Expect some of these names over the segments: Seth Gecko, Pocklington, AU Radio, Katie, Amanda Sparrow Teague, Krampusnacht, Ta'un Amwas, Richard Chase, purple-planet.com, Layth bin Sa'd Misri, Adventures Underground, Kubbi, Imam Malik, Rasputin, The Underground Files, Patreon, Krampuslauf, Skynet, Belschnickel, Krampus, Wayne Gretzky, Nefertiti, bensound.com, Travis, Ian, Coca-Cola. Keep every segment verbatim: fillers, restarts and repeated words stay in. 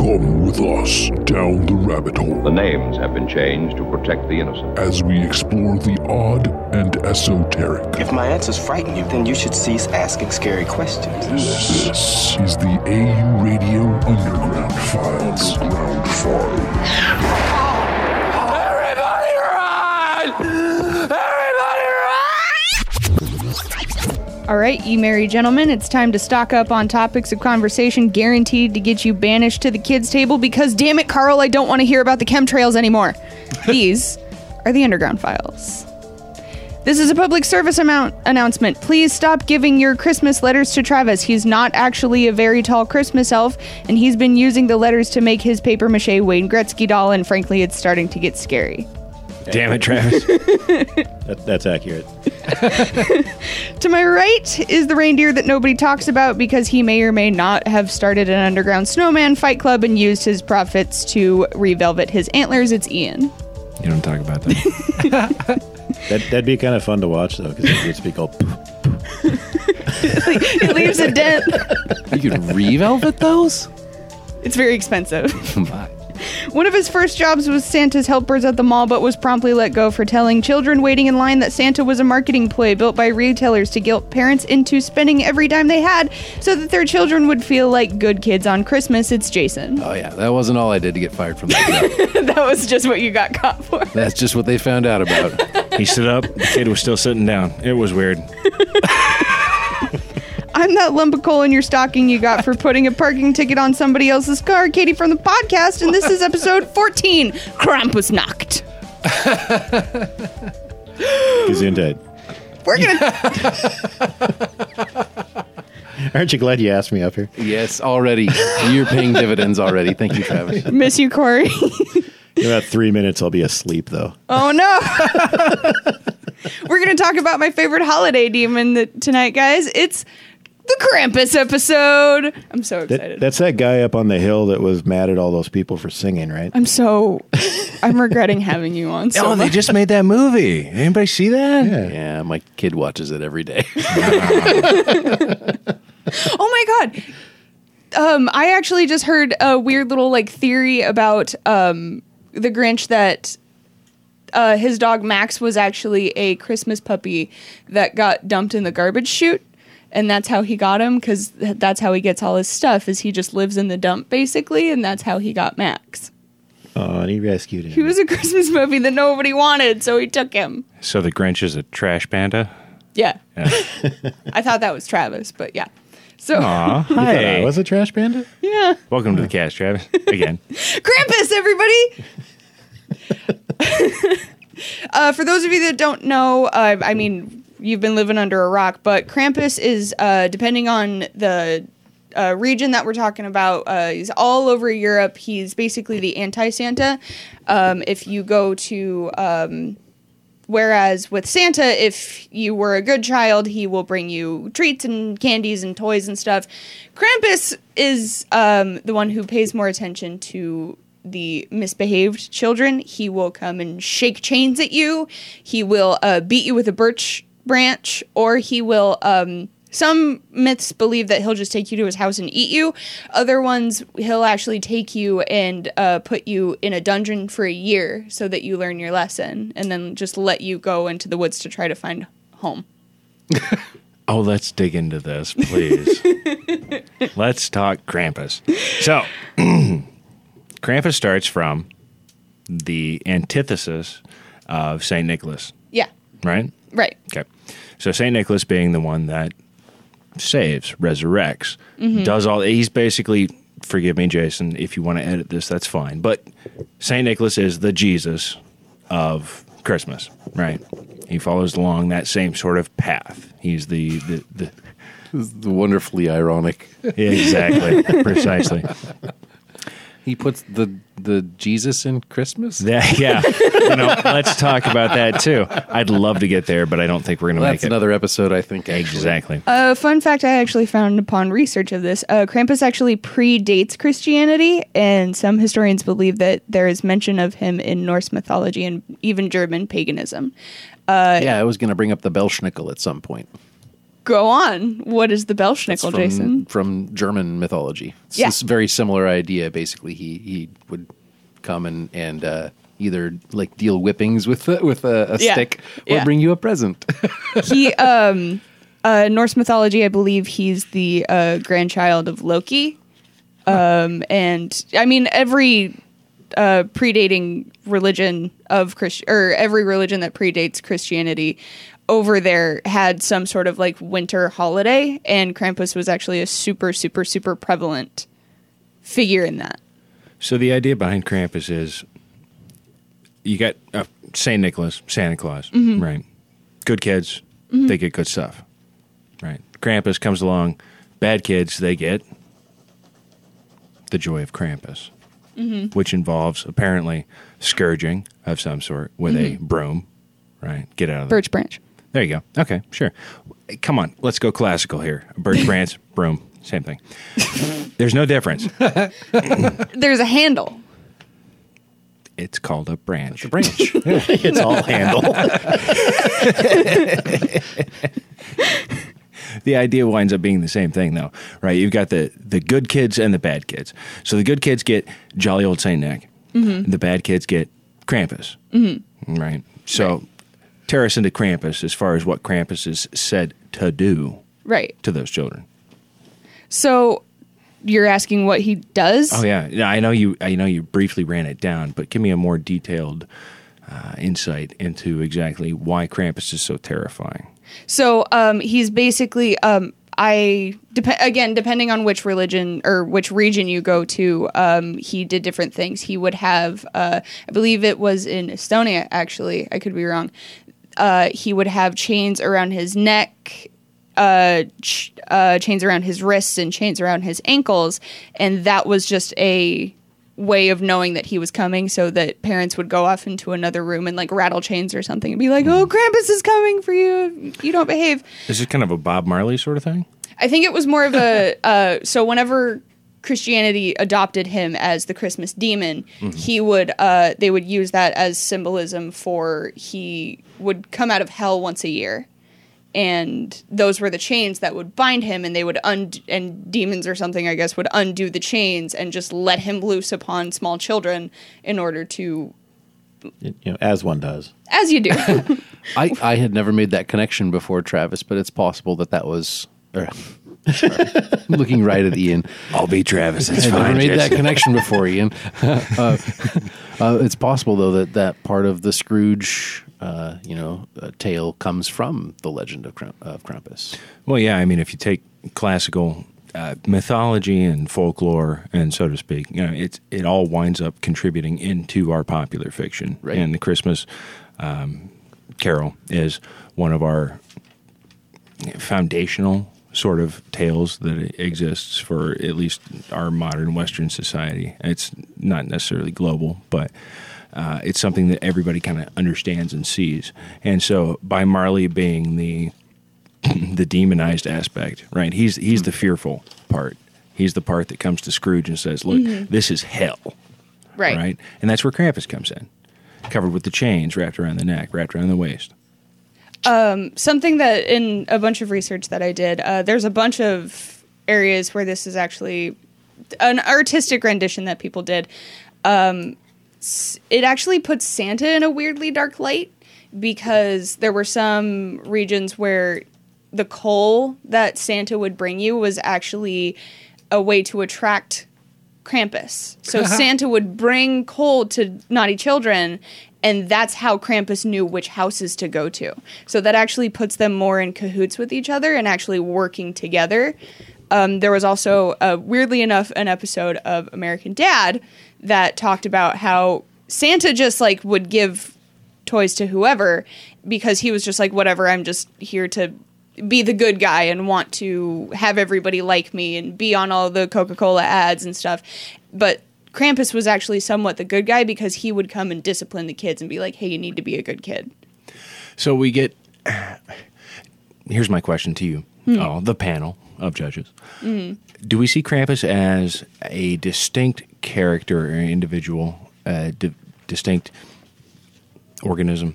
Come with us down the rabbit hole. The names have been changed to protect the innocent. As we explore the odd and esoteric. If my answers frighten you, then you should cease asking scary questions. This, this is the A U Radio Underground Files. Underground Files. Everybody run! Everybody run! All right, you merry gentlemen, it's time to stock up on topics of conversation guaranteed to get you banished to the kids' table because, damn it, Carl, I don't want to hear about the chemtrails anymore. These are the Underground Files. This is a public service amount announcement. Please stop giving your Christmas letters to Travis. He's not actually a very tall Christmas elf, and he's been using the letters to make his papier-mâché Wayne Gretzky doll, and frankly, it's starting to get scary. Damn it, Travis. that, that's accurate. To my right is the reindeer that nobody talks about because he may or may not have started an underground snowman fight club and used his profits to revelvet his antlers. It's Ian. You don't talk about that. that that'd be kind of fun to watch, though, because it gets to be called... It leaves a dent. You could revelvet those? It's very expensive. Come on. One of his first jobs was Santa's helpers at the mall, but was promptly let go for telling children waiting in line that Santa was a marketing ploy built by retailers to guilt parents into spending every dime they had so that their children would feel like good kids on Christmas. It's Jason. Oh, yeah. That wasn't all I did to get fired from that job. That was just what you got caught for. That's just what they found out about. He stood up. The kid was still sitting down. It was weird. I'm that lump of coal in your stocking you got for putting a parking ticket on somebody else's car, Katie from the podcast, and this is episode fourteen, Krampusnacht. Gesundheit. We're gonna... Aren't you glad you asked me up here? Yes, already. You're paying dividends already. Thank you, Travis. Miss you, Corey. In about three minutes, I'll be asleep, though. Oh, no. We're going to talk about my favorite holiday demon that, tonight, guys. It's... the Krampus episode. I'm so excited. That, that's that guy up on the hill that was mad at all those people for singing, right? I'm so... I'm regretting having you on so Oh, much. They just made that movie. Anybody see that? Yeah, yeah, my kid watches it every day. Oh, my God. Um, I actually just heard a weird little, like, theory about um, the Grinch that... Uh, his dog Max was actually a Christmas puppy that got dumped in the garbage chute. And that's how he got him, because that's how he gets all his stuff, is he just lives in the dump, basically, and that's how he got Max. Oh, and he rescued him. He was a Christmas puppy that nobody wanted, so he took him. So the Grinch is a trash panda? Yeah. yeah. I thought that was Travis, but yeah. So, Aw, hi. I was a trash panda? Yeah. Welcome to the cast, Travis, again. Krampus, everybody! uh, for those of you that don't know, uh, I mean... you've been living under a rock, but Krampus is, uh, depending on the uh, region that we're talking about, uh, he's all over Europe. He's basically the anti-Santa. Um, if you go to, um, whereas with Santa, if you were a good child, he will bring you treats and candies and toys and stuff. Krampus is um, the one who pays more attention to the misbehaved children. He will come and shake chains at you. He will uh, beat you with a birch branch, or he will um some myths believe that he'll just take you to his house and eat you. Other ones, he'll actually take you and uh put you in a dungeon for a year so that you learn your lesson, and then just let you go into the woods to try to find home. Oh, let's dig into this, please. Let's talk Krampus. So Krampus starts from the antithesis of Saint Nicholas. Yeah. Right? Right. Okay. So Saint Nicholas being the one that saves, resurrects, mm-hmm. does all... He's basically... Forgive me, Jason, if you want to edit this, that's fine. But Saint Nicholas is the Jesus of Christmas, right? He follows along that same sort of path. He's the... the, the, the wonderfully ironic. Exactly. Precisely. He puts the the Jesus in Christmas? That, yeah. You know, let's talk about that, too. I'd love to get there, but I don't think we're going to well, make it. That's another episode, I think. Actually. Exactly. A uh, fun fact I actually found upon research of this, uh, Krampus actually predates Christianity, and some historians believe that there is mention of him in Norse mythology and even German paganism. Uh, yeah, I was going to bring up the Belschnickel at some point. Go on. What is the Belschnickel, Jason? From German mythology. It's yeah. this very similar idea, basically. He he would come and, and uh, either like deal whippings with, uh, with a, a yeah. stick or yeah. bring you a present. he, um, uh, Norse mythology, I believe he's the uh, grandchild of Loki. Um, and, I mean, every uh, predating religion of Christ- or every religion that predates Christianity over there had some sort of like winter holiday, and Krampus was actually a super, super, super prevalent figure in that. So the idea behind Krampus is you got uh, Saint Nicholas, Santa Claus, mm-hmm. right? Good kids, mm-hmm. they get good stuff, right? Krampus comes along, bad kids, they get the joy of Krampus, mm-hmm. which involves apparently scourging of some sort with mm-hmm. a broom, right? Get out of there. Birch branch. There you go. Okay, sure. Come on, let's go classical here. Birch branch, broom, same thing. There's no difference. There's a handle. It's called a branch. It's a branch. It's all handle. The idea winds up being the same thing, though, right? You've got the, the good kids and the bad kids. So the good kids get jolly old Saint Nick. Mm-hmm. The bad kids get Krampus, mm-hmm. right? So right. tear us into Krampus as far as what Krampus is said to do right. to those children. So you're asking what he does? Oh, yeah. I know you I know you briefly ran it down, but give me a more detailed uh, insight into exactly why Krampus is so terrifying. So um, he's basically, um, I dep- again, depending on which religion or which region you go to, um, he did different things. He would have, uh, I believe it was in Estonia, actually. I could be wrong. Uh, he would have chains around his neck, uh, ch- uh, chains around his wrists, and chains around his ankles. And that was just a way of knowing that he was coming, so that parents would go off into another room and like rattle chains or something and be like, oh, Krampus is coming for you if you don't behave. Is this kind of a Bob Marley sort of thing? I think it was more of a uh, so whenever Christianity adopted him as the Christmas demon, mm-hmm. he would uh, they would use that as symbolism for he would come out of hell once a year. And those were the chains that would bind him, and they would und- and demons or something, I guess, would undo the chains and just let him loose upon small children in order to, you know, as one does, as you do. I I had never made that connection before, Travis, but it's possible that that was. Or, I'm looking right at Ian. I'll be Travis. It's I've fine, never made Jason. That connection before, Ian. uh, uh, it's possible though that that part of the Scrooge. Uh, you know, uh, tale comes from the legend of, Kramp- of Krampus. Well, yeah, I mean, if you take classical uh, mythology and folklore, and so to speak, you know, it's it all winds up contributing into our popular fiction. Right. And the Christmas um, Carol is one of our foundational sort of tales that exists for at least our modern Western society. It's not necessarily global, but. Uh, it's something that everybody kind of understands and sees. And so by Marley being the the demonized aspect, right, he's he's the fearful part. He's the part that comes to Scrooge and says, look, mm-hmm. this is hell. Right. right. And that's where Krampus comes in, covered with the chains wrapped around the neck, wrapped around the waist. Um, something that in a bunch of research that I did, uh, there's a bunch of areas where this is actually an artistic rendition that people did. Um It actually puts Santa in a weirdly dark light, because there were some regions where the coal that Santa would bring you was actually a way to attract Krampus. So Santa would bring coal to naughty children, and that's how Krampus knew which houses to go to. So that actually puts them more in cahoots with each other and actually working together. Um, there was also, uh, weirdly enough, an episode of American Dad that talked about how Santa just, like, would give toys to whoever because he was just like, whatever, I'm just here to be the good guy and want to have everybody like me and be on all the Coca-Cola ads and stuff. But Krampus was actually somewhat the good guy because he would come and discipline the kids and be like, hey, you need to be a good kid. So we get... Here's my question to you, mm. all, the panel of judges. Mm. Do we see Krampus as a distinct character or individual, a di- distinct organism,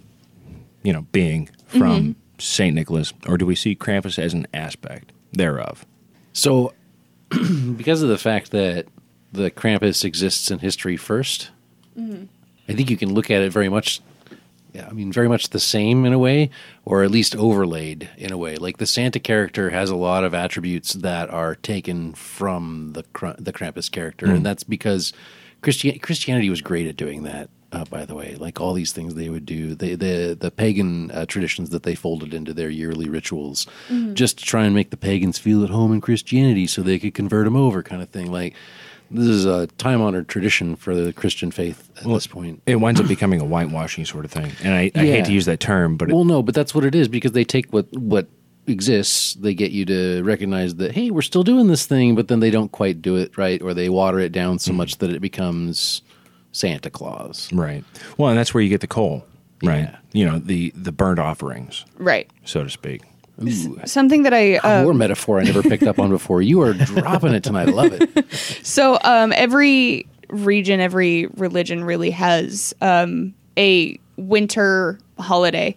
you know, being from Saint Nicholas, or do we see Krampus as an aspect thereof? So, because of the fact that the Krampus exists in history first, mm-hmm. I think you can look at it very much, I mean, very much the same in a way, or at least overlaid in a way. Like, the Santa character has a lot of attributes that are taken from the the Krampus character, mm-hmm. and that's because Christi- Christianity was great at doing that. Uh, by the way, like all these things they would do, they, the the pagan uh, traditions that they folded into their yearly rituals, mm-hmm. just to try and make the pagans feel at home in Christianity so they could convert them over, kind of thing. Like, this is a time-honored tradition for the Christian faith at well, this point. It winds up becoming a whitewashing sort of thing, and I, I yeah. hate to use that term, but it, well, no, but that's what it is, because they take what what exists, they get you to recognize that, hey, we're still doing this thing, but then they don't quite do it right, or they water it down so mm-hmm. much that it becomes Santa Claus. Right. Well, and that's where you get the coal, right? Yeah. You know, the, the burnt offerings. Right. So to speak. Ooh. Something that I... Uh, more metaphor I never picked up on before. You are dropping it tonight. I love it. So um, every region, every religion really has um, a winter holiday,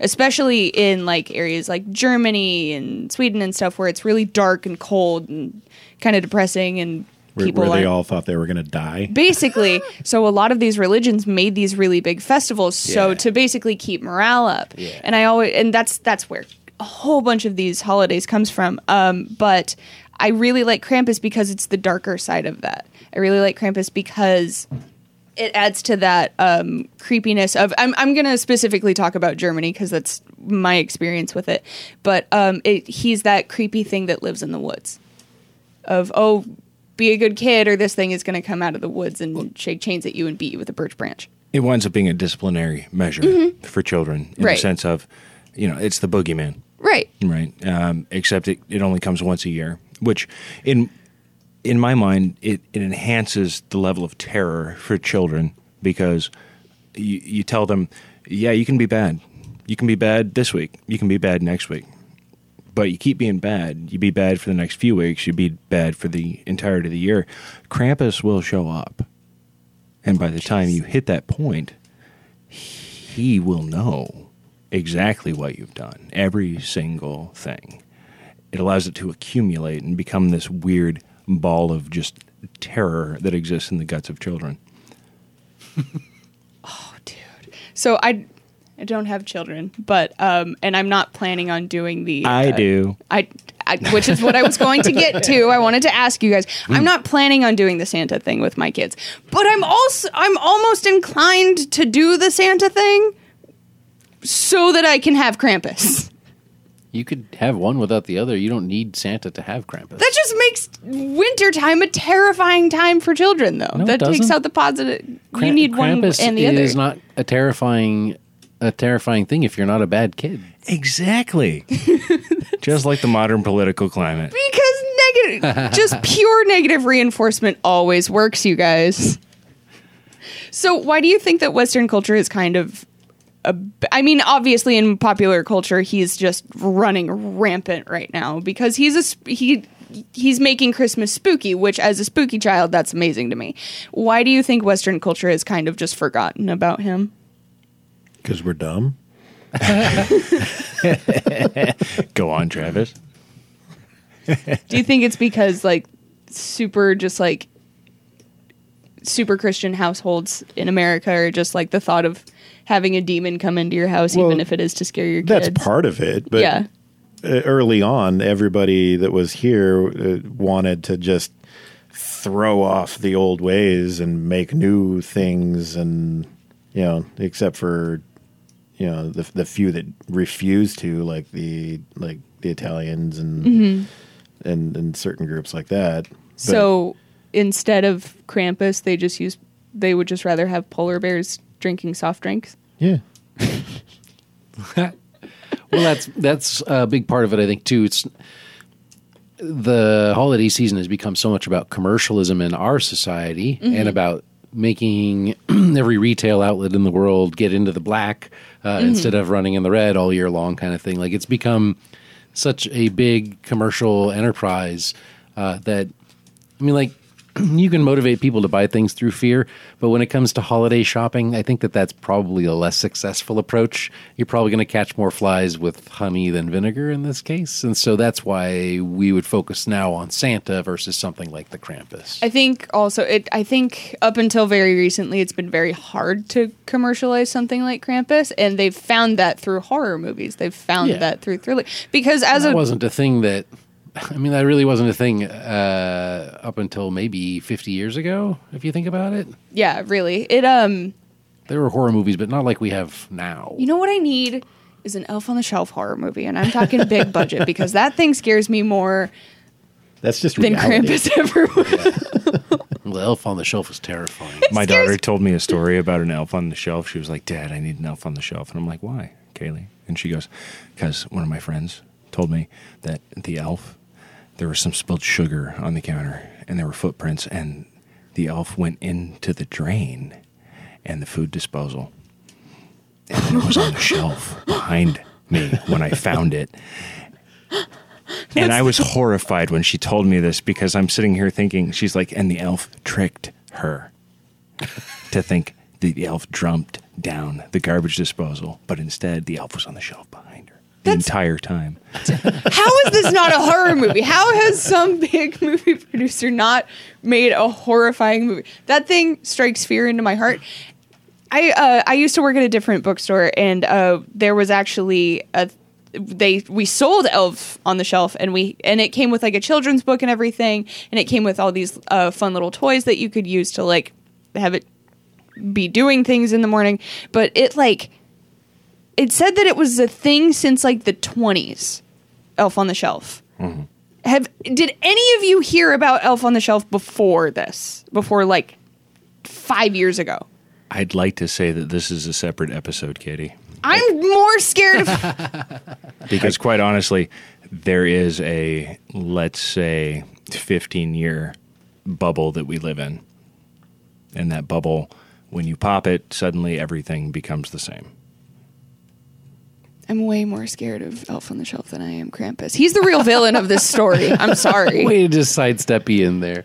especially in like areas like Germany and Sweden and stuff where it's really dark and cold and kind of depressing and people where they all thought they were going to die. Basically. So a lot of these religions made these really big festivals yeah. so to basically keep morale up. Yeah. And I always and that's that's where a whole bunch of these holidays comes from. Um, but I really like Krampus because it's the darker side of that. I really like Krampus because it adds to that um, creepiness of I'm I'm going to specifically talk about Germany because that's my experience with it. But um, it, he's that creepy thing that lives in the woods. Of oh be a good kid or this thing is going to come out of the woods and shake chains at you and beat you with a birch branch. It winds up being a disciplinary measure mm-hmm. for children in right. the sense of, you know, it's the boogeyman. Right. Right. Um, except it, it only comes once a year, which in in my mind, it, it enhances the level of terror for children because you, you tell them, yeah, you can be bad. You can be bad this week. You can be bad next week. But you keep being bad. You be bad for the next few weeks. You be bad for the entirety of the year. Krampus will show up. And by the time you hit that point, he will know exactly what you've done. Every single thing. It allows it to accumulate and become this weird ball of just terror that exists in the guts of children. Oh, dude. So I... I don't have children, but um, and I'm not planning on doing the. Uh, I do. I, I, which is what I was going to get to. I wanted to ask you guys. Mm. I'm not planning on doing the Santa thing with my kids, but I'm also I'm almost inclined to do the Santa thing, so that I can have Krampus. You could have one without the other. You don't need Santa to have Krampus. That just makes wintertime a terrifying time for children, though. No, that takes out the positive. Kramp- you need Krampus one and the other. Krampus is not a terrifying. A terrifying thing if you're not a bad kid. Exactly. Just like the modern political climate. Because negative, just pure negative reinforcement always works, you guys. So why do you think that Western culture is kind of, a, I mean, obviously in popular culture, he's just running rampant right now because he's a, he, he's making Christmas spooky, which as a spooky child, that's amazing to me. Why do you think Western culture is kind of just forgotten about him? Because we're dumb. Go on, Travis. Do you think it's because like super just like super Christian households in America are just like the thought of having a demon come into your house, well, even if it is to scare your kids? That's part of it. But yeah. Early on, everybody that was here wanted to just throw off the old ways and make new things and... You know, except for, you know, the the few that refuse to, like the like the Italians and mm-hmm. and, and certain groups like that. But so instead of Krampus, they just use they would just rather have polar bears drinking soft drinks. Yeah. Well, that's that's a big part of it, I think, too. It's the holiday season has become so much about commercialism in our society mm-hmm. and about making every retail outlet in the world get into the black uh, mm-hmm. instead of running in the red all year long kind of thing. Like, it's become such a big commercial enterprise uh, that, I mean, like, you can motivate people to buy things through fear, but when it comes to holiday shopping, I think that that's probably a less successful approach. You're probably going to catch more flies with honey than vinegar in this case. And so that's why we would focus now on Santa versus something like the Krampus. I think also, it. I think up until very recently, it's been very hard to commercialize something like Krampus, and they've found that through horror movies. They've found yeah. that through thriller. Because as that a... That wasn't a thing that... I mean, that really wasn't a thing uh, up until maybe fifty years ago, if you think about it. Yeah, really. It um, there were horror movies, but not like we have now. You know what I need is an Elf on the Shelf horror movie, and I'm talking big budget because that thing scares me more That's just than reality. Krampus ever would. Yeah. The Elf on the Shelf was terrifying. It My daughter told me a story about an Elf on the Shelf. She was like, "Dad, I need an Elf on the Shelf." And I'm like, "Why, Kaylee?" And she goes, "Because one of my friends told me that the elf... there was some spilled sugar on the counter, and there were footprints, and the elf went into the drain and the food disposal. And it was on the shelf behind me when I found it." And I was horrified when she told me this because I'm sitting here thinking, she's like, and the elf tricked her to think the elf jumped down the garbage disposal, but instead the elf was on the shelf behind her. The That's, entire time. How is this not a horror movie? How has some big movie producer not made a horrifying movie? That thing strikes fear into my heart. I uh, I used to work at a different bookstore, and uh, there was actually a they we sold Elf on the Shelf, and we and it came with like a children's book and everything, and it came with all these uh, fun little toys that you could use to like have it be doing things in the morning. But it like. It said that it was a thing since, like, the twenties, Elf on the Shelf. Mm-hmm. Have Did any of you hear about Elf on the Shelf before this? Before, like, five years ago? I'd like to say that this is a separate episode, Katie. I'm more scared of... Because, quite honestly, there is a, let's say, fifteen-year bubble that we live in. And that bubble, when you pop it, suddenly everything becomes the same. I'm way more scared of Elf on the Shelf than I am Krampus. He's the real villain of this story. I'm sorry. Way to just sidestep Ian there.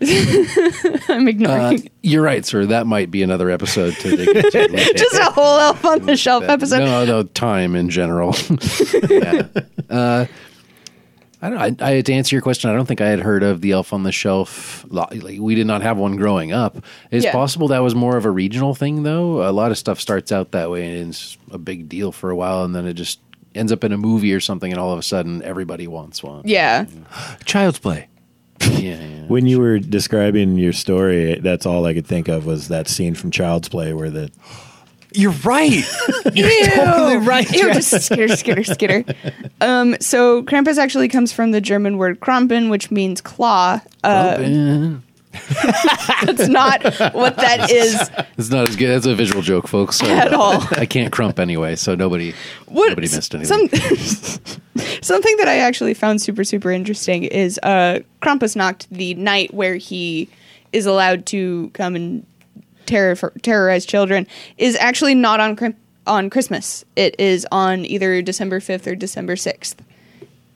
I'm ignoring. Uh, you're right, sir. That might be another episode to dig into. Like, just a whole Elf on the Shelf that, episode. No, no, time in general. yeah. Uh, I don't. I, I to answer your question, I don't think I had heard of the Elf on the Shelf. Like, we did not have one growing up. It's yeah. possible that was more of a regional thing, though. A lot of stuff starts out that way, and it's a big deal for a while, and then it just ends up in a movie or something, and all of a sudden everybody wants one. Yeah. yeah. Child's play. yeah, yeah. When you were describing your story, that's all I could think of was that scene from Child's Play where the... You're right. You're Ew. totally right. Ew, just skitter, skitter, skitter. Um, so Krampus actually comes from the German word Krampen, which means claw. Uh, Krampen. That's not what that is. It's not as good. That's a visual joke, folks. Sorry at all. That. I can't crump anyway, so nobody what, nobody missed anything. Some, something that I actually found super, super interesting is uh, Krampusnacht, the night where he is allowed to come and terror, terrorize children, is actually not on, on Christmas. It is on either December fifth or December sixth.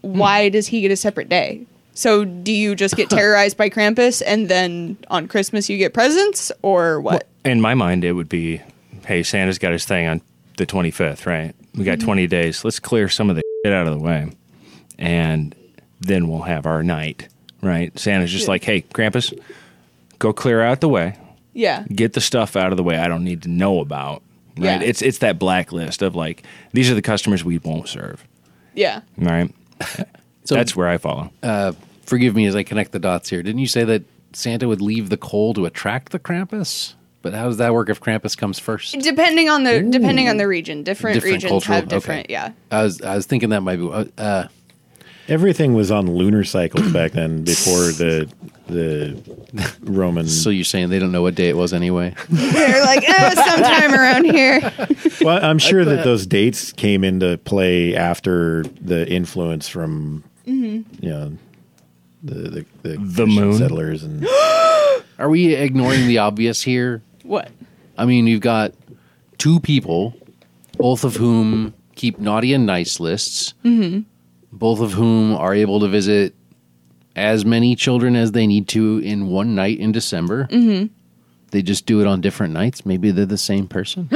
Why hmm. does he get a separate day? So do you just get terrorized by Krampus and then on Christmas you get presents or what? Well, in my mind, it would be, hey, Santa's got his thing on the twenty-fifth, right? We got mm-hmm. twenty days. Let's clear some of the shit out of the way. And then we'll have our night, right? Santa's just yeah. like, hey, Krampus, go clear out the way. Yeah. Get the stuff out of the way I don't need to know about. Right? Yeah. It's, it's that blacklist of like, these are the customers we won't serve. Yeah. Right? So, that's where I follow. Uh, Forgive me as I connect the dots here. Didn't you say that Santa would leave the coal to attract the Krampus? But how does that work if Krampus comes first? Depending on the Ooh. depending on the region, different, different regions cultural, have different. Okay. Yeah, I was I was thinking that might be. Uh, Everything was on lunar cycles back then before the the Roman. So you're saying they don't know what day it was anyway? They're like, oh, sometime around here. Well, I'm sure that those dates came into play after the influence from mm-hmm. you know. The the, the, the moon settlers and are we ignoring the obvious here? What? I mean, you've got two people, both of whom keep naughty and nice lists, mm-hmm. both of whom are able to visit as many children as they need to in one night in December. Mm-hmm. They just do it on different nights. Maybe they're the same person.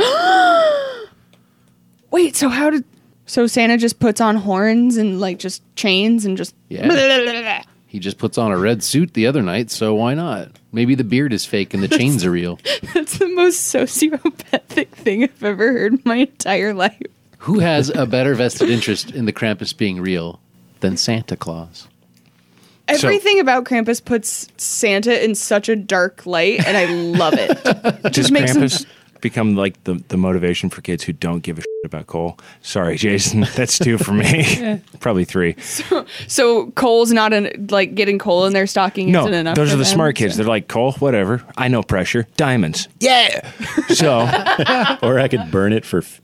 Wait, so how did... So Santa just puts on horns and, like, just chains and just... Yeah. He just puts on a red suit the other night, so why not? Maybe the beard is fake and the chains are real. That's the most sociopathic thing I've ever heard in my entire life. Who has a better vested interest in the Krampus being real than Santa Claus? Everything so, about Krampus puts Santa in such a dark light, and I love it. it Does Krampus him... become like the, the motivation for kids who don't give a shit about coal? Sorry, Jason, that's two for me. Yeah. Probably three. So, so coal's not an, like getting coal in their stocking no, isn't enough. Those for are the them, smart kids. So. They're like, coal, whatever. I know pressure. Diamonds. Yeah. So, or I could burn it for f-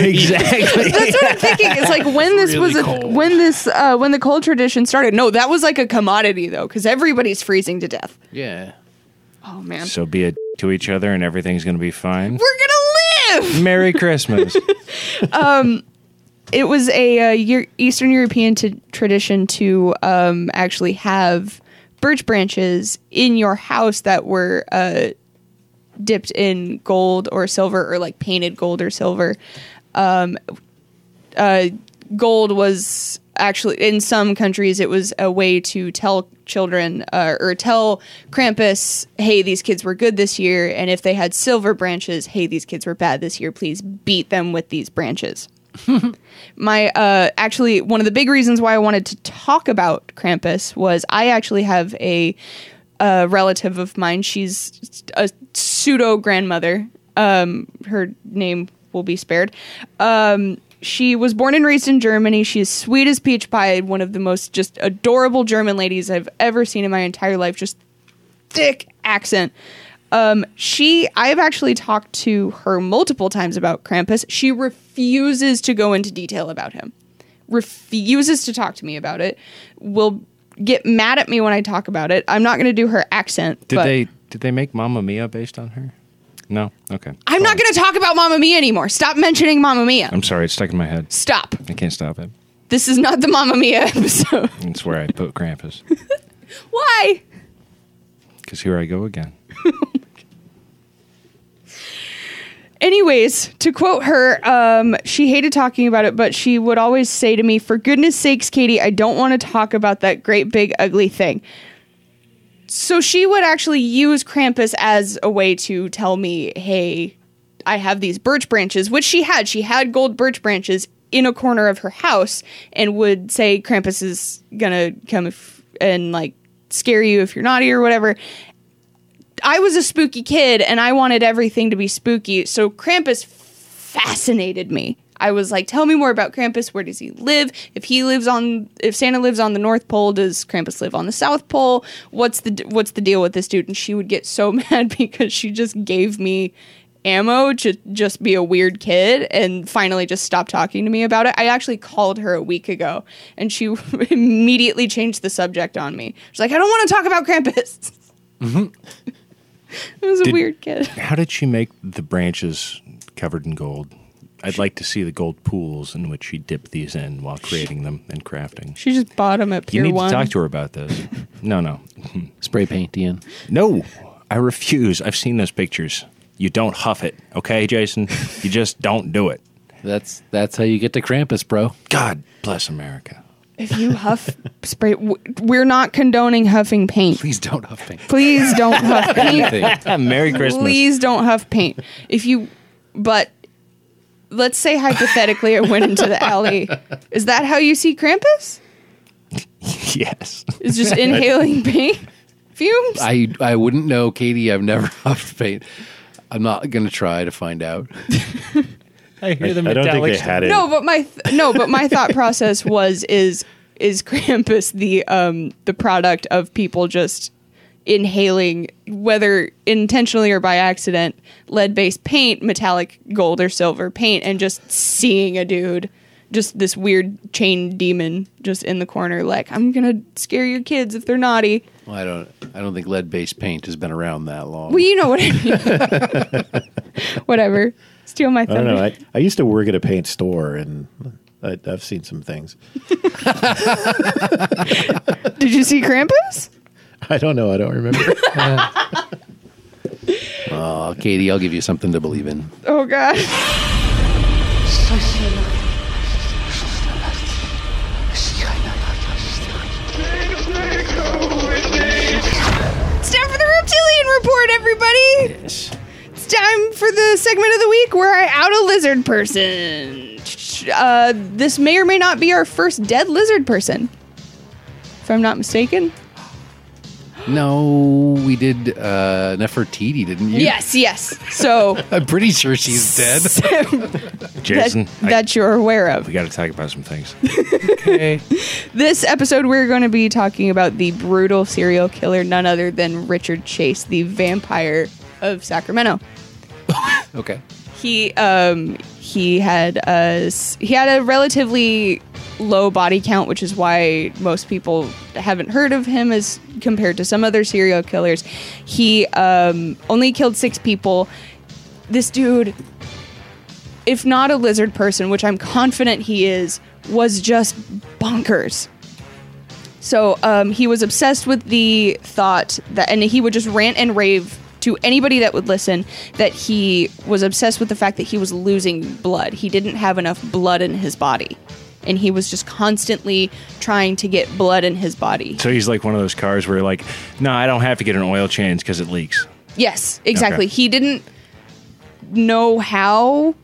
exactly. That's what I'm thinking. It's like when this really was a, when this uh, when the coal tradition started. No, that was like a commodity though, because everybody's freezing to death. Yeah. Oh man. So be a d- to each other, and everything's gonna be fine. We're gonna. Merry Christmas. um, it was a uh, Eastern European t- tradition to um, actually have birch branches in your house that were uh, dipped in gold or silver, or like painted gold or silver. Um, uh, gold was actually, in some countries, it was a way to tell children uh, or tell Krampus, hey, these kids were good this year. And if they had silver branches, hey, these kids were bad this year. Please beat them with these branches. My uh, actually, one of the big reasons why I wanted to talk about Krampus was I actually have a, a relative of mine. She's a pseudo grandmother. Um, her name will be spared. Um, She was born and raised in Germany. She is sweet as peach pie, one of the most just adorable German ladies I've ever seen in my entire life. Just thick accent. Um, she, I've actually talked to her multiple times about Krampus. She refuses to go into detail about him. Refuses to talk to me about it. Will get mad at me when I talk about it. I'm not going to do her accent. Did but they did they make Mamma Mia based on her? No? Okay. I'm not going to talk about Mamma Mia anymore. Stop mentioning Mamma Mia. I'm sorry. It's stuck in my head. Stop. I can't stop it. This is not the Mamma Mia episode. That's where I put Krampus. Why? Because here I go again. Anyways, to quote her, um, she hated talking about it, but she would always say to me, for goodness sakes, Katie, I don't want to talk about that great big ugly thing. So she would actually use Krampus as a way to tell me, hey, I have these birch branches, which she had. She had gold birch branches in a corner of her house and would say Krampus is going to come if, and like scare you if you're naughty or whatever. I was a spooky kid and I wanted everything to be spooky. So Krampus fascinated me. I was like, tell me more about Krampus. Where does he live? If he lives on, if Santa lives on the North Pole, does Krampus live on the South Pole? What's the what's the deal with this dude? And she would get so mad because she just gave me ammo to just be a weird kid and finally just stopped talking to me about it. I actually called her a week ago and she immediately changed the subject on me. She's like, I don't want to talk about Krampus. Mm-hmm. It was did, a weird kid. How did she make the branches covered in gold? I'd like to see the gold pools in which she dipped these in while creating them and crafting. She just bought them at Pier One. You need one. to talk to her about this. No, no. Spray paint, Ian. No, I refuse. I've seen those pictures. You don't huff it, okay, Jason? You just don't do it. That's that's how you get to Krampus, bro. God bless America. If you huff spray, we're not condoning huffing paint. Please don't huff paint. Please don't huff paint. Merry Christmas. Please don't huff paint. If you, but... Let's say hypothetically I went into the alley. Is that how you see Krampus? Yes. It's just inhaling paint fumes? I, I wouldn't know, Katie. I've never huffed paint. I'm not going to try to find out. I hear the metallic. I don't think they had it. No, but my th- no, but my thought process was is is Krampus the um the product of people just inhaling, whether intentionally or by accident, lead-based paint, metallic gold or silver paint, and just seeing a dude, just this weird chain demon, just in the corner, like, I'm gonna scare your kids if they're naughty. Well, I don't, I don't think lead-based paint has been around that long. Well, you know what I mean. Whatever. Steal my thunder. I don't know. I, I used to work at a paint store, and I, I've seen some things. Did you see Krampus? I don't know. I don't remember. uh. Oh, Katie, I'll give you something to believe in. Oh, God. It's time for the Reptilian Report, everybody. Yes. It's time for the segment of the week where I out a lizard person. Uh, this may or may not be our first dead lizard person, if I'm not mistaken. No, we did uh, Nefertiti, didn't you? Yes, yes. So I'm pretty sure she's dead. Jason, that, I, that you're aware of. We got to talk about some things. Okay. This episode, we're going to be talking about the brutal serial killer, none other than Richard Chase, the vampire of Sacramento. Okay. He um he had a he had a relatively low body count, which is why most people haven't heard of him as compared to some other serial killers. He um, only killed six people. This dude, if not a lizard person, which I'm confident he is, was just bonkers. So um, he was obsessed with the thought that, and he would just rant and rave to anybody that would listen, that he was obsessed with the fact that he was losing blood. He didn't have enough blood in his body. And he was just constantly trying to get blood in his body. So he's like one of those cars where like, no, I don't have to get an oil change because it leaks. Yes, exactly. Okay. He didn't know how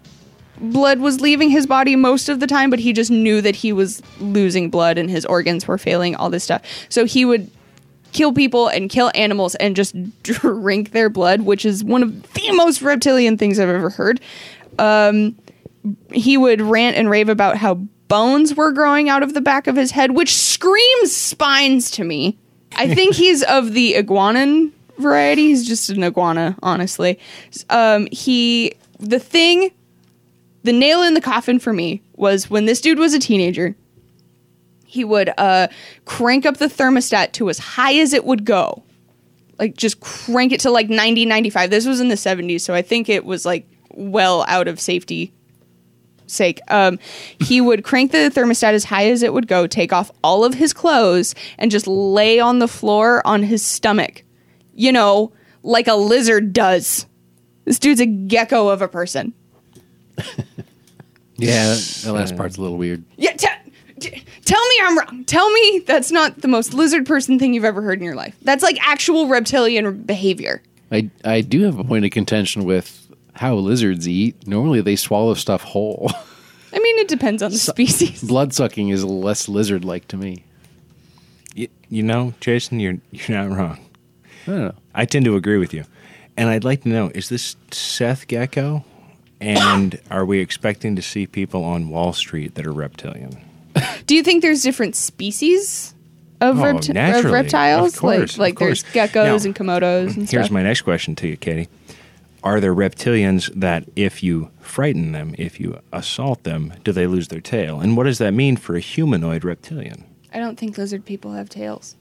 blood was leaving his body most of the time, but he just knew that he was losing blood and his organs were failing, all this stuff. So he would kill people and kill animals and just drink their blood, which is one of the most reptilian things I've ever heard. Um, he would rant and rave about how bones were growing out of the back of his head, which screams spines to me. I think he's of the iguanan variety. He's just an iguana, honestly. Um, he, the thing, the nail in the coffin for me was when this dude was a teenager, he would uh, crank up the thermostat to as high as it would go. Like just crank it to like ninety, ninety-five. This was in the seventies, so I think it was like well out of safety sake. Um, he would crank the thermostat as high as it would go, take off all of his clothes, and just lay on the floor on his stomach. You know, like a lizard does. This dude's a gecko of a person. Yeah, that, that last part's a little weird. Yeah, t- t- tell me I'm wrong. Tell me that's not the most lizard person thing you've ever heard in your life. That's like actual reptilian behavior. I, I do have a point of contention with how lizards eat. Normally they swallow stuff whole. I mean, it depends on the species. Blood sucking is less lizard-like to me. You, you know, Jason, you're you're not wrong. I don't know. I tend to agree with you. And I'd like to know, is this Seth Gecko? And are we expecting to see people on Wall Street that are reptilian? Do you think there's different species of, oh, repti- naturally, of reptiles? Of course, like like of course. There's geckos now, and komodos and here's stuff. Here's my next question to you, Katie. Are there reptilians that if you frighten them, if you assault them, do they lose their tail? And what does that mean for a humanoid reptilian? I don't think lizard people have tails.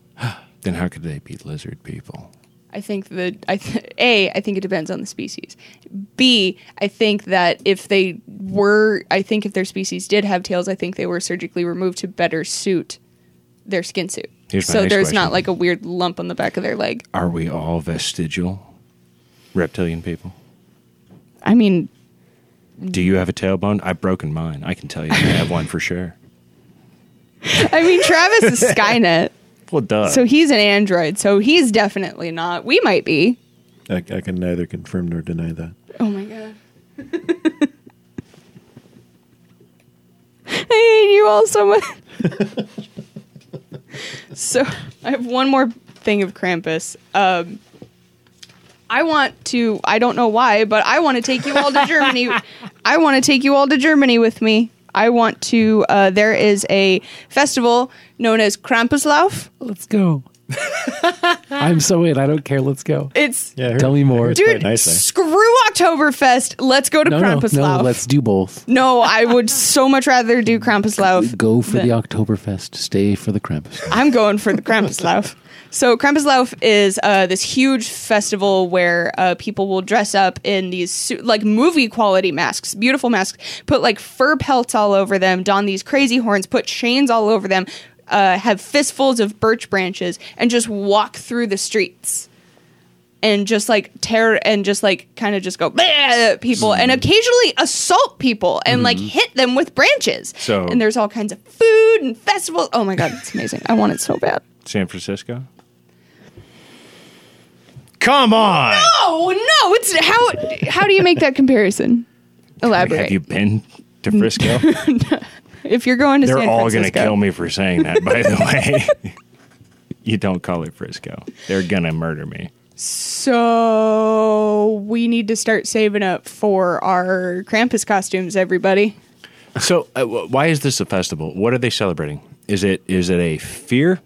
Then how could they be lizard people? I think that, I th- A, I think it depends on the species. B, I think that if they were, I think if their species did have tails, I think they were surgically removed to better suit their skin suit. Here's my so next there's question. Not like a weird lump on the back of their leg. Are we all vestigial? Reptilian people? I mean... Do you have a tailbone? I've broken mine. I can tell you I have one for sure. I mean, Travis is Skynet. Well, duh. So he's an android, so he's definitely not. We might be. I, I can neither confirm nor deny that. Oh, my God. I hate you all so much. So, I have one more thing of Krampus. Um... I want to, I don't know why, but I want to take you all to Germany. I want to take you all to Germany with me. I want to, uh, there is a festival known as Krampuslauf. Let's go. I'm so in. I don't care. Let's go. It's, yeah, tell me more. Dude, screw Oktoberfest. Let's go to no, Krampuslauf. No, no, let's do both. No, I would so much rather do Krampuslauf. Go for than... the Oktoberfest. Stay for the Krampuslauf. I'm going for the Krampuslauf. So Krampuslauf is uh, this huge festival where uh, people will dress up in these su- like movie quality masks, beautiful masks, put like fur pelts all over them, don these crazy horns, put chains all over them, uh, have fistfuls of birch branches, and just walk through the streets and just like tear and just like kind of just go at people and occasionally assault people and mm-hmm. like hit them with branches. So and there's all kinds of food and festivals. Oh my God, it's amazing! I want it so bad. San Francisco. Come on! No, no. It's how how do you make that comparison? Elaborate. Like, have you been to Frisco? If you're going to They're San Francisco, they're all going to kill me for saying that. By the way, you don't call it Frisco. They're going to murder me. So we need to start saving up for our Krampus costumes, everybody. So uh, why is this a festival? What are they celebrating? Is it is it a fear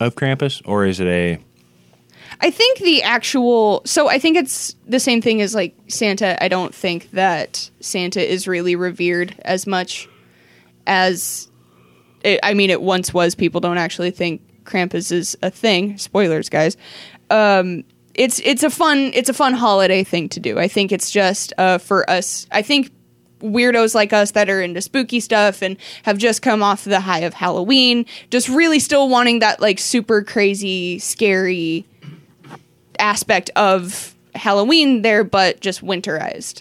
of Krampus, or is it a? I think the actual, so I think it's the same thing as like Santa. I don't think that Santa is really revered as much as, it, I mean, it once was. People don't actually think Krampus is a thing. Spoilers, guys. Um, it's it's a fun it's a fun holiday thing to do. I think it's just uh, for us. I think weirdos like us that are into spooky stuff and have just come off the high of Halloween, just really still wanting that like super crazy, scary aspect of Halloween there, but just winterized.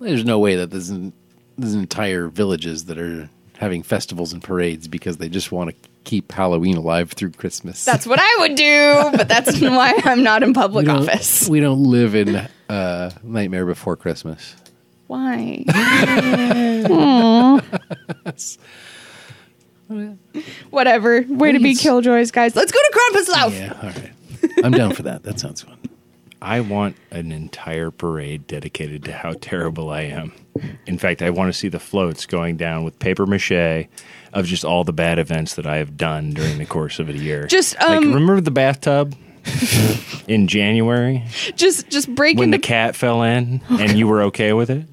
There's no way that there's, an, there's entire villages that are having festivals and parades because they just want to keep Halloween alive through Christmas. That's what I would do, but that's why I'm not in public we office. We don't live in uh, Nightmare Before Christmas. Why? Aww. Whatever. Way to be killjoys, guys. Let's go to Krampuslauf. Yeah, all right. I'm down for that. That sounds fun. I want an entire parade dedicated to how terrible I am. In fact, I want to see the floats going down with paper mache of just all the bad events that I have done during the course of a year. Just um, like, remember the bathtub in January? Just just break when into... the cat fell in and you were okay with it?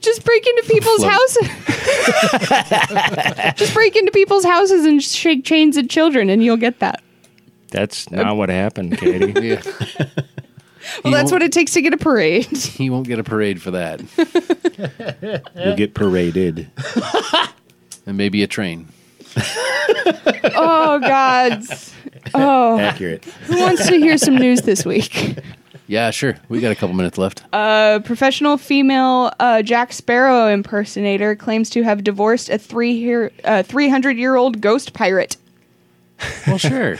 Just break into people's houses. Just break into people's houses and shake chains at children and you'll get that. That's not what happened, Katie. Yeah. Well, that's what it takes to get a parade. He won't get a parade for that. You'll get paraded. And maybe a train. Oh, God. Oh. Accurate. Who wants to hear some news this week? Yeah, sure. We got a couple minutes left. A uh, professional female uh, Jack Sparrow impersonator claims to have divorced a three uh, three hundred year old ghost pirate. Well, sure.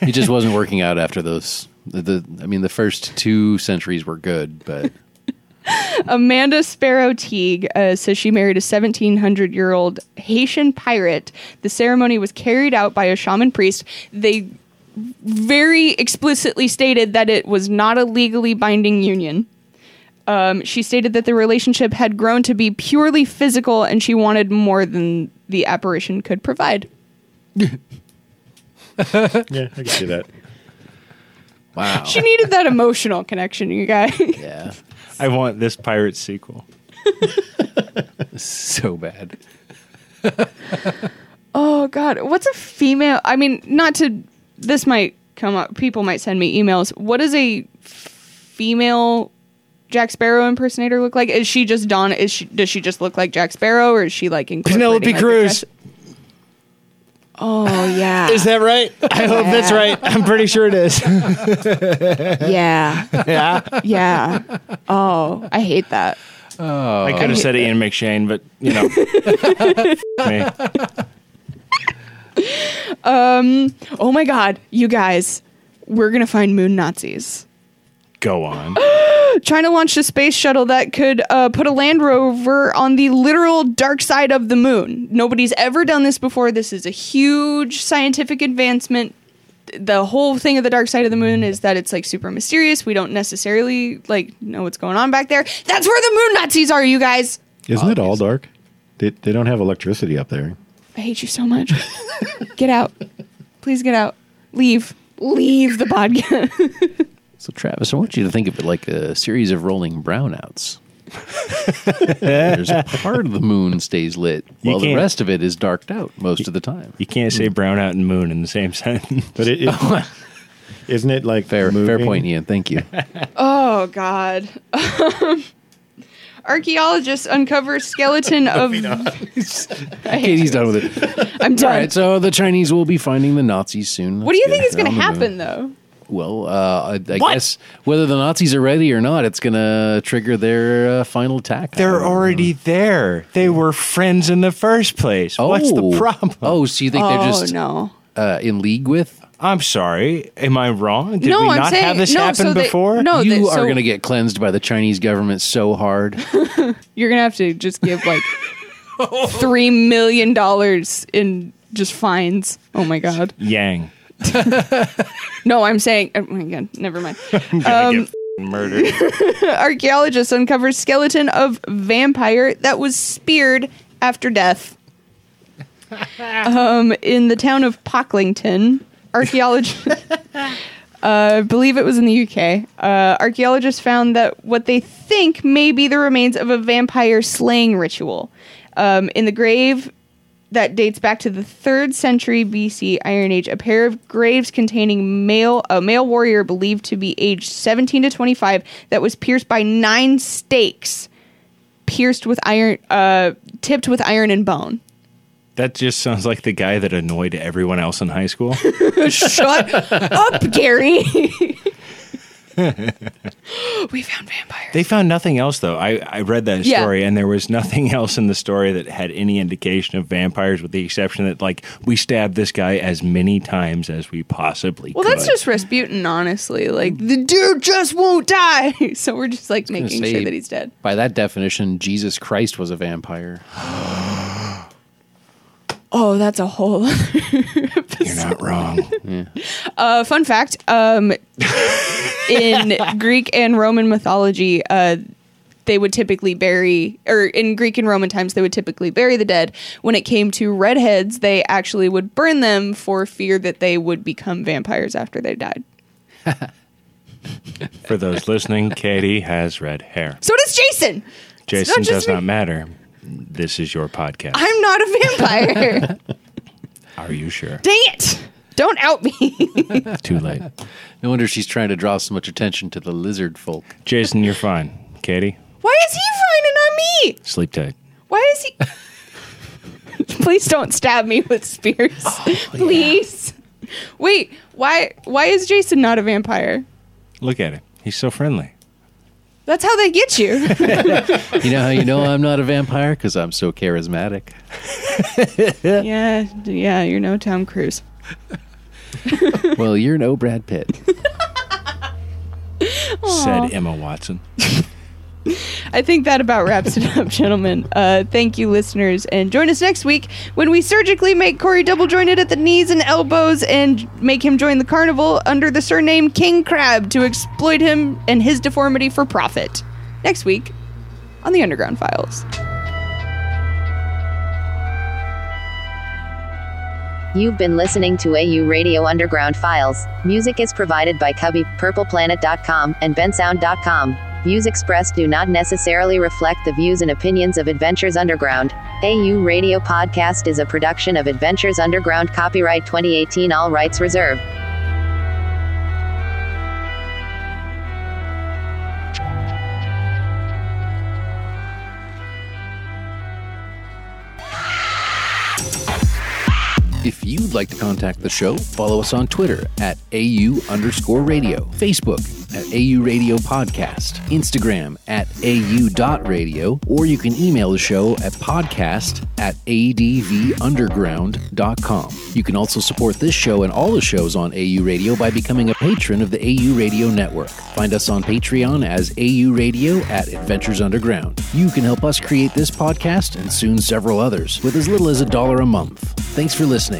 It just wasn't working out after those. The, the I mean, the first two centuries were good, but... Amanda Sparrow Teague uh, says she married a seventeen hundred year old Haitian pirate. The ceremony was carried out by a shaman priest. They very explicitly stated that it was not a legally binding union. Um, she stated that the relationship had grown to be purely physical, and she wanted more than the apparition could provide. Yeah, I can see that. Wow. She needed that emotional connection, you guys. Yeah. I want this pirate sequel. So bad. Oh, God. What's a female? I mean, not to... This might come up. People might send me emails. What does a female Jack Sparrow impersonator look like? Is she just Dawn? Is she, does she just look like Jack Sparrow, or is she like... Penelope like Cruz. Oh, yeah. Is that right? I yeah. hope that's right. I'm pretty sure it is. Yeah. Yeah? Yeah. Oh, I hate that. Oh, I could have said that. Ian McShane, but, you know. Me. Um. Oh, my God. You guys, we're going to find moon Nazis. Go on. China launched a space shuttle that could uh, put a Land Rover on the literal dark side of the moon. Nobody's ever done this before. This is a huge scientific advancement. The whole thing of the dark side of the moon is that it's like super mysterious. We don't necessarily like know what's going on back there. That's where the moon Nazis are, you guys. Isn't it all dark? They, they don't have electricity up there. I hate you so much. Get out. Please get out. Leave. Leave the podcast. So, Travis, I want you to think of it like a series of rolling brownouts. There's a part of the moon stays lit, while the rest of it is darked out most you, of the time. You can't say brown out and moon in the same sentence. But it, it, isn't it like fair, fair point, Ian. Thank you. Oh, God. Archaeologists uncover skeleton of... Katie's done with it. I'm done. All right, so the Chinese will be finding the Nazis soon. That's what do you think is going to happen, though? Well, uh, I, I guess whether the Nazis are ready or not, it's going to trigger their uh, final attack. They're already know. there. They were friends in the first place. Oh. What's the problem? Oh, so you think oh, they're just no. uh, in league with... I'm sorry. Am I wrong? Did no, we not saying, have this no, happen so they, before? No, you they, so, are going to get cleansed by the Chinese government so hard. You're going to have to just give like oh. three million dollars in just fines. Oh my God, Yang. No, I'm saying. Oh my God, never mind. I'm gonna um, get murdered. Archaeologists uncover skeleton of vampire that was speared after death. Um, in the town of Pocklington. Archaeologists, uh, I believe it was in the U K, uh, archaeologists found that what they think may be the remains of a vampire slaying ritual. Um, in the grave that dates back to the third century B C Iron Age, a pair of graves containing male a male warrior believed to be aged seventeen to twenty-five that was pierced by nine stakes, pierced with iron, uh, tipped with iron and bone. That just sounds like the guy that annoyed everyone else in high school. Shut up, Gary. We found vampires. They found nothing else, though. I, I read that yeah. story, and there was nothing else in the story that had any indication of vampires, with the exception that, like, we stabbed this guy as many times as we possibly well, could. Well, that's just Rasputin, honestly. Like, the dude just won't die. So we're just, like, making say, sure that he's dead. By that definition, Jesus Christ was a vampire. Oh, that's a whole other episode. You're not wrong. Yeah. Uh, fun fact, um, in Greek and Roman mythology, uh, they would typically bury, or in Greek and Roman times, they would typically bury the dead. When it came to redheads, they actually would burn them for fear that they would become vampires after they died. For those listening, Katie has red hair. So does Jason. Jason not does me. Not matter. This is your podcast. I'm not a vampire. Are you sure? Dang it! Don't out me. Too late. No wonder she's trying to draw so much attention to the lizard folk. Jason, you're fine. Katie? Why is he fine and not me? Sleep tight. Why is he... Please don't stab me with spears. Oh, please. Yeah. Wait, why, why is Jason not a vampire? Look at him. He's so friendly. That's how they get you. You know how you know I'm not a vampire? Because I'm so charismatic. yeah, yeah, you're no Tom Cruise. Well, you're no Brad Pitt. Said Emma Watson. I think that about wraps it up, gentlemen. Uh, thank you, listeners. And join us next week when we surgically make Corey double-jointed at the knees and elbows and make him join the carnival under the surname King Crab to exploit him and his deformity for profit. Next week on The Underground Files. You've been listening to A U Radio Underground Files. Music is provided by Kubbi, purple planet dot com, and bensound dot com. Views expressed do not necessarily reflect the views and opinions of Adventures Underground. A U Radio Podcast is a production of Adventures Underground. Copyright twenty eighteen. All rights reserved. If you'd like to contact the show, follow us on Twitter at A U underscore radio, Facebook at A U Radio Podcast, Instagram at A U dot radio, or you can email the show at podcast at A D V underground dot com. You can also support this show and all the shows on A U Radio by becoming a patron of the A U Radio Network. Find us on Patreon as A U Radio at Adventures Underground. You can help us create this podcast and soon several others with as little as a dollar a month. Thanks for listening.